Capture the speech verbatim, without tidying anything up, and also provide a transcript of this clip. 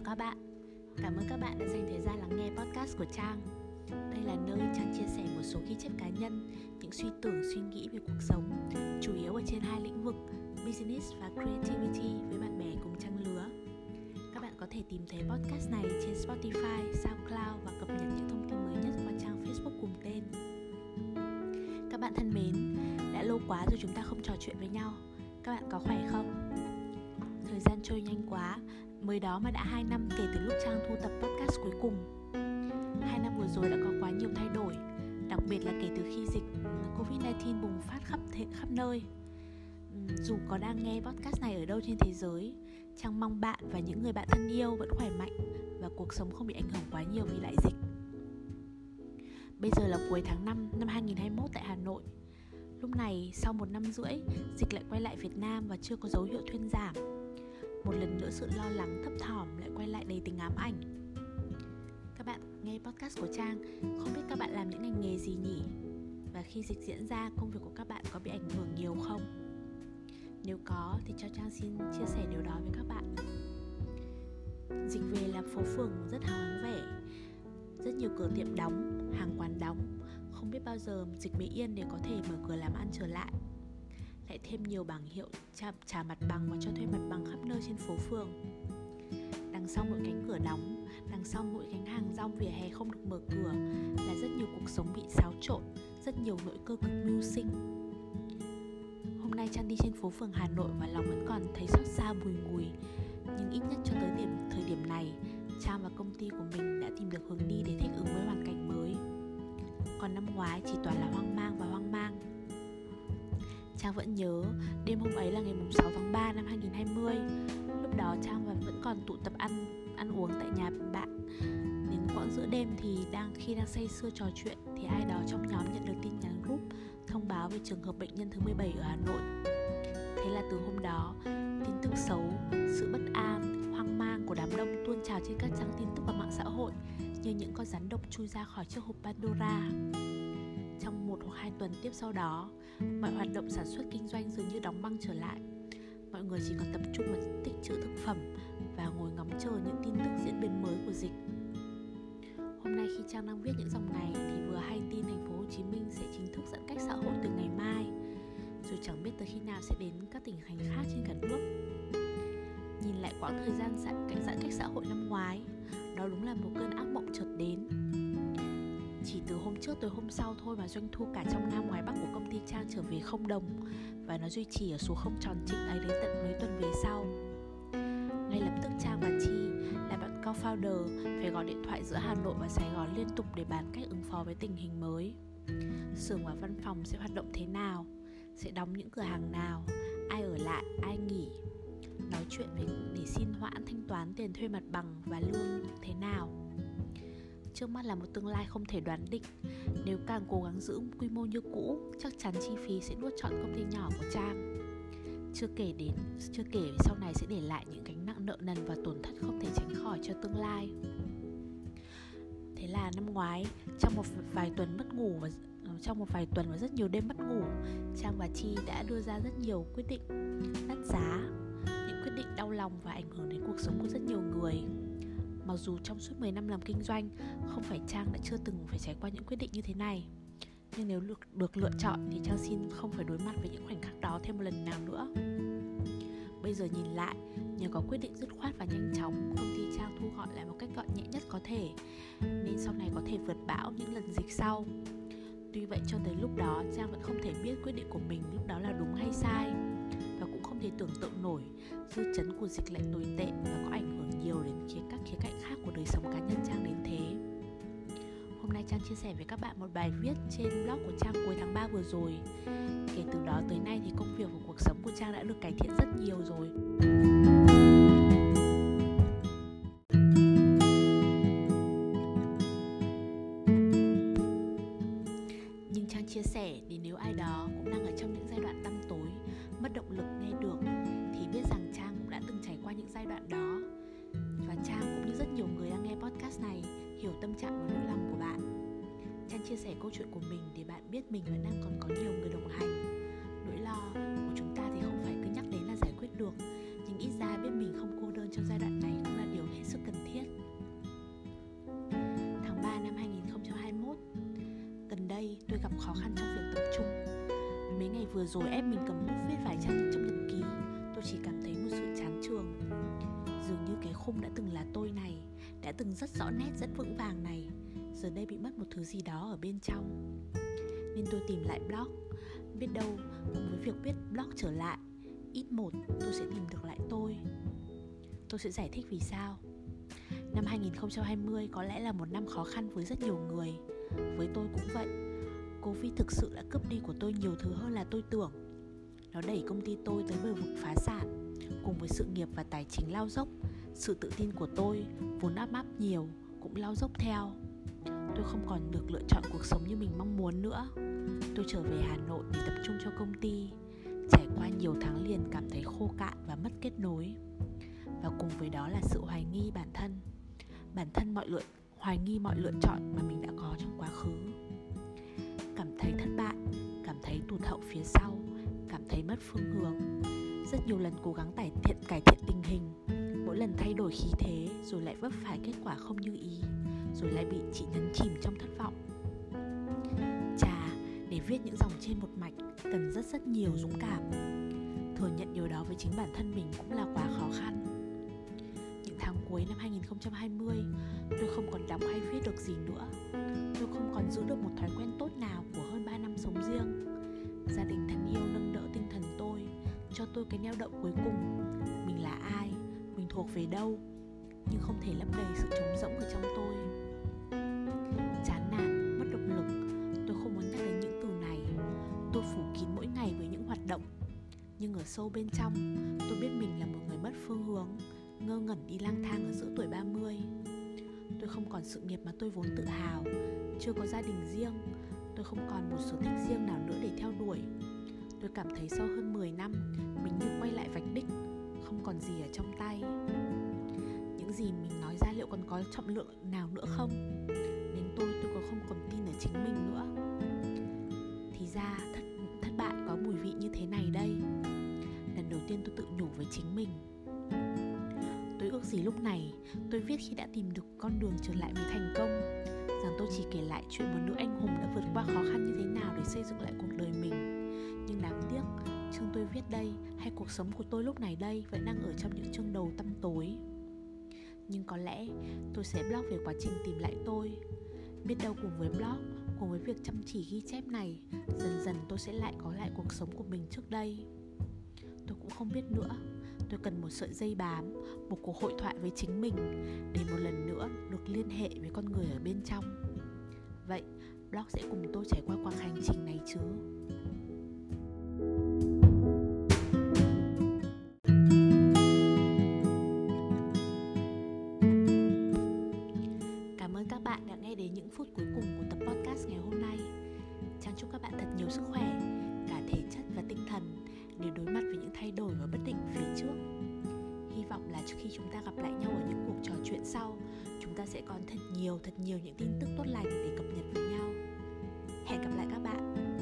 chào các bạn. Cảm ơn các bạn đã dành thời gian lắng nghe podcast của Trang. Đây là nơi Trang chia sẻ một số ghi chép cá nhân, những suy tưởng, suy nghĩ về cuộc sống, chủ yếu ở trên hai lĩnh vực business và creativity với bạn bè cùng trang lứa. Các bạn có thể tìm thấy podcast này trên Spotify, SoundCloud và cập nhật những thông tin mới nhất qua trang Facebook cùng tên. Các bạn thân mến, đã lâu quá rồi chúng ta không trò chuyện với nhau. Các bạn có khỏe không? Thời gian trôi nhanh quá, mới đó mà đã hai năm kể từ lúc Trang thu tập podcast cuối cùng. Hai năm vừa rồi đã có quá nhiều thay đổi, đặc biệt là kể từ khi dịch covid mười chín bùng phát khắp, thế, khắp nơi. Dù có đang nghe podcast này ở đâu trên thế giới, Trang mong bạn và những người bạn thân yêu vẫn khỏe mạnh và cuộc sống không bị ảnh hưởng quá nhiều vì đại dịch. Bây giờ là cuối tháng năm năm hai không hai mốt tại Hà Nội. Lúc này, sau một năm rưỡi, dịch lại quay lại Việt Nam và chưa có dấu hiệu thuyên giảm. Một lần nữa sự lo lắng thấp thỏm lại quay lại đầy tính ám ảnh. Các bạn nghe podcast của Trang, không biết các bạn làm những ngành nghề gì nhỉ? Và khi dịch diễn ra, công việc của các bạn có bị ảnh hưởng nhiều không? Nếu có thì cho Trang xin chia sẻ điều đó với các bạn. Dịch về làm phố phường rất háo vẻ. Rất nhiều cửa tiệm đóng, hàng quán đóng. Không biết bao giờ dịch mới yên để có thể mở cửa làm ăn trở lại. Lại thêm nhiều bảng hiệu trả, trả mặt bằng và cho thuê mặt bằng khắp nơi trên phố phường. Đằng sau mỗi cánh cửa đóng, đằng sau mỗi cánh hàng rong vỉa hè không được mở cửa là rất nhiều cuộc sống bị xáo trộn, rất nhiều nỗi cơ cực mưu sinh. Hôm nay Trang đi trên phố phường Hà Nội và lòng vẫn còn thấy xót xa bùi ngùi. Nhưng ít nhất cho tới điểm, thời điểm này, Trang và công ty của mình đã tìm được hướng đi để thích ứng với hoàn cảnh mới. Còn năm ngoái chỉ toàn là hoang mang và hoang mang. Trang vẫn nhớ đêm hôm ấy là ngày sáu tháng ba năm hai không hai không. Lúc đó Trang vẫn còn tụ tập ăn ăn uống tại nhà bạn. Đến quãng giữa đêm thì đang khi đang say sưa trò chuyện thì ai đó trong nhóm nhận được tin nhắn group thông báo về trường hợp bệnh nhân thứ mười bảy ở Hà Nội. Thế là từ hôm đó, tin tức xấu, sự bất an, hoang mang của đám đông tuôn trào trên các trang tin tức và mạng xã hội như những con rắn độc chui ra khỏi chiếc hộp Pandora. Trong một hoặc hai tuần tiếp sau đó, mọi hoạt động sản xuất kinh doanh dường như đóng băng trở lại. Mọi người chỉ còn tập trung vào tích trữ thực phẩm và ngồi ngóng chờ những tin tức diễn biến mới của dịch. Hôm nay khi Trang đang viết những dòng này thì vừa hay tin thành phố Hồ Chí Minh sẽ chính thức giãn cách xã hội từ ngày mai, rồi chẳng biết tới khi nào sẽ đến các tỉnh thành khác trên cả nước. Nhìn lại quãng thời gian giãn cách giãn cách xã hội năm ngoái, đó đúng là một cơn ác mộng chợt đến. Chỉ từ hôm trước tới hôm sau thôi mà doanh thu cả trong Nam ngoài Bắc của công ty Trang trở về không đồng, và nó duy trì ở số không tròn trịnh ấy đến tận mấy tuần về sau. Ngay lập tức Trang và Chi là bạn co-founder phải gọi điện thoại giữa Hà Nội và Sài Gòn liên tục để bàn cách ứng phó với tình hình mới. Xưởng và văn phòng sẽ hoạt động thế nào, sẽ đóng những cửa hàng nào, ai ở lại, ai nghỉ, nói chuyện về để xin hoãn thanh toán tiền thuê mặt bằng và lương thế nào. Trước mắt là một tương lai không thể đoán định. Nếu càng cố gắng giữ quy mô như cũ, chắc chắn chi phí sẽ nuốt trọn công ty nhỏ của Trang. Chưa kể đến, chưa kể sau này sẽ để lại những gánh nặng nợ nần và tổn thất không thể tránh khỏi cho tương lai. Thế là năm ngoái, trong một vài tuần mất ngủ và trong một vài tuần và rất nhiều đêm mất ngủ, Trang và Chi đã đưa ra rất nhiều quyết định đắt giá, những quyết định đau lòng và ảnh hưởng đến cuộc sống của rất nhiều người. Mặc dù trong suốt mười năm làm kinh doanh, không phải Trang đã chưa từng phải trải qua những quyết định như thế này. Nhưng nếu được, được lựa chọn thì Trang xin không phải đối mặt với những khoảnh khắc đó thêm một lần nào nữa. Bây giờ nhìn lại, nhờ có quyết định dứt khoát và nhanh chóng, công ty Trang thu gọn lại một cách gọn nhẹ nhất có thể, nên sau này có thể vượt bão những lần dịch sau. Tuy vậy cho tới lúc đó, Trang vẫn không thể biết quyết định của mình lúc đó là đúng hay sai, và cũng không thể tưởng tượng nổi dư chấn của dịch lại tồi tệ và có ảnh hưởng nhiều đến khía các khía cạnh khác của đời sống cá nhân Trang đến thế. Hôm nay Trang chia sẻ với các bạn một bài viết trên blog của Trang cuối tháng ba vừa rồi. Kể từ đó tới nay thì công việc và cuộc sống của Trang đã được cải thiện rất nhiều rồi. Nhưng Trang chia sẻ thì nếu ai đó cũng đang ở trong những giai đoạn tăm tối, mất động lực nghe được thì biết rằng Trang cũng đã từng trải qua những giai đoạn đó. Và Trang cũng như rất nhiều người đang nghe podcast này hiểu tâm trạng và nỗi lòng của bạn. Trang chia sẻ câu chuyện của mình để bạn biết mình vẫn đang còn có nhiều người đồng hành. Nỗi lo của chúng ta thì không phải cứ nhắc đến là giải quyết được, nhưng ít ra biết mình không cô đơn trong giai đoạn này cũng là điều hết sức cần này vừa rồi em mình cầm bút viết vài trang trong nhật ký, tôi chỉ cảm thấy một sự chán chường. Dường như cái khung đã từng là tôi này, đã từng rất rõ nét, rất vững vàng này, giờ đây bị mất một thứ gì đó ở bên trong. Nên tôi tìm lại blog. Biết đâu cùng với việc viết blog trở lại, ít một tôi sẽ tìm được lại tôi. Tôi sẽ giải thích vì sao. Năm hai không hai không có lẽ là một năm khó khăn với rất nhiều người. Với tôi cũng vậy. Covid thực sự đã cướp đi của tôi nhiều thứ hơn là tôi tưởng. Nó đẩy công ty tôi tới bờ vực phá sản. Cùng với sự nghiệp và tài chính lao dốc, sự tự tin của tôi vốn áp áp nhiều cũng lao dốc theo. Tôi không còn được lựa chọn cuộc sống như mình mong muốn nữa. Tôi trở về Hà Nội để tập trung cho công ty. Trải qua nhiều tháng liền cảm thấy khô cạn và mất kết nối. Và cùng với đó là sự hoài nghi bản thân. Bản thân mọi lựa, hoài nghi mọi lựa chọn mà mình đã có trong quá khứ. Cảm thấy thất bại, cảm thấy tụt hậu phía sau, cảm thấy mất phương hướng. Rất nhiều lần cố gắng cải thiện, cải thiện tình hình. Mỗi lần thay đổi khí thế rồi lại vấp phải kết quả không như ý. Rồi lại bị chị nhấn chìm trong thất vọng. Chà, để viết những dòng trên một mạch cần rất rất nhiều dũng cảm. Thừa nhận điều đó với chính bản thân mình cũng là quá khó khăn. Những tháng cuối năm hai không hai không, tôi không còn đọc hay viết được gì nữa. Tôi không còn giữ được một thói quen tốt nào của hơn ba năm sống riêng. Gia đình thân yêu nâng đỡ tinh thần tôi, cho tôi cái neo đậu cuối cùng. Mình là ai, mình thuộc về đâu, nhưng không thể lấp đầy sự trống rỗng ở trong tôi. Chán nản, mất động lực. Tôi không muốn nhắc đến những từ này. Tôi phủ kín mỗi ngày với những hoạt động, nhưng ở sâu bên trong, tôi biết mình là một người mất phương hướng, ngơ ngẩn đi lang thang ở giữa tuổi ba mươi. Tôi không còn sự nghiệp mà tôi vốn tự hào, chưa có gia đình riêng. Tôi không còn một sở thích riêng nào nữa để theo đuổi. Tôi cảm thấy sau hơn mười năm, mình như quay lại vạch đích, không còn gì ở trong tay. Những gì mình nói ra liệu còn có trọng lượng nào nữa không? Đến tôi, tôi còn không còn tin ở chính mình nữa. Thì ra thất, thất bại có mùi vị như thế này đây. Lần đầu tiên tôi tự nhủ với chính mình. Tôi ước gì lúc này tôi viết khi đã tìm được con đường trở lại với thành công, rằng tôi chỉ kể lại chuyện một nữ anh hùng đã vượt qua khó khăn như thế nào để xây dựng lại cuộc đời mình. Nhưng đáng tiếc, chương tôi viết đây hay cuộc sống của tôi lúc này đây vẫn đang ở trong những chương đầu tăm tối. Nhưng có lẽ tôi sẽ blog về quá trình tìm lại tôi. Biết đâu cùng với blog, cùng với việc chăm chỉ ghi chép này, dần dần tôi sẽ lại có lại cuộc sống của mình trước đây. Tôi cũng không biết nữa. Tôi cần một sợi dây bám, một cuộc hội thoại với chính mình, để một lần nữa được liên hệ với con người ở bên trong. Vậy blog sẽ cùng tôi trải qua quãng hành trình này chứ? Sẽ còn thật nhiều, thật nhiều những tin tức tốt lành để cập nhật với nhau. Hẹn gặp lại các bạn.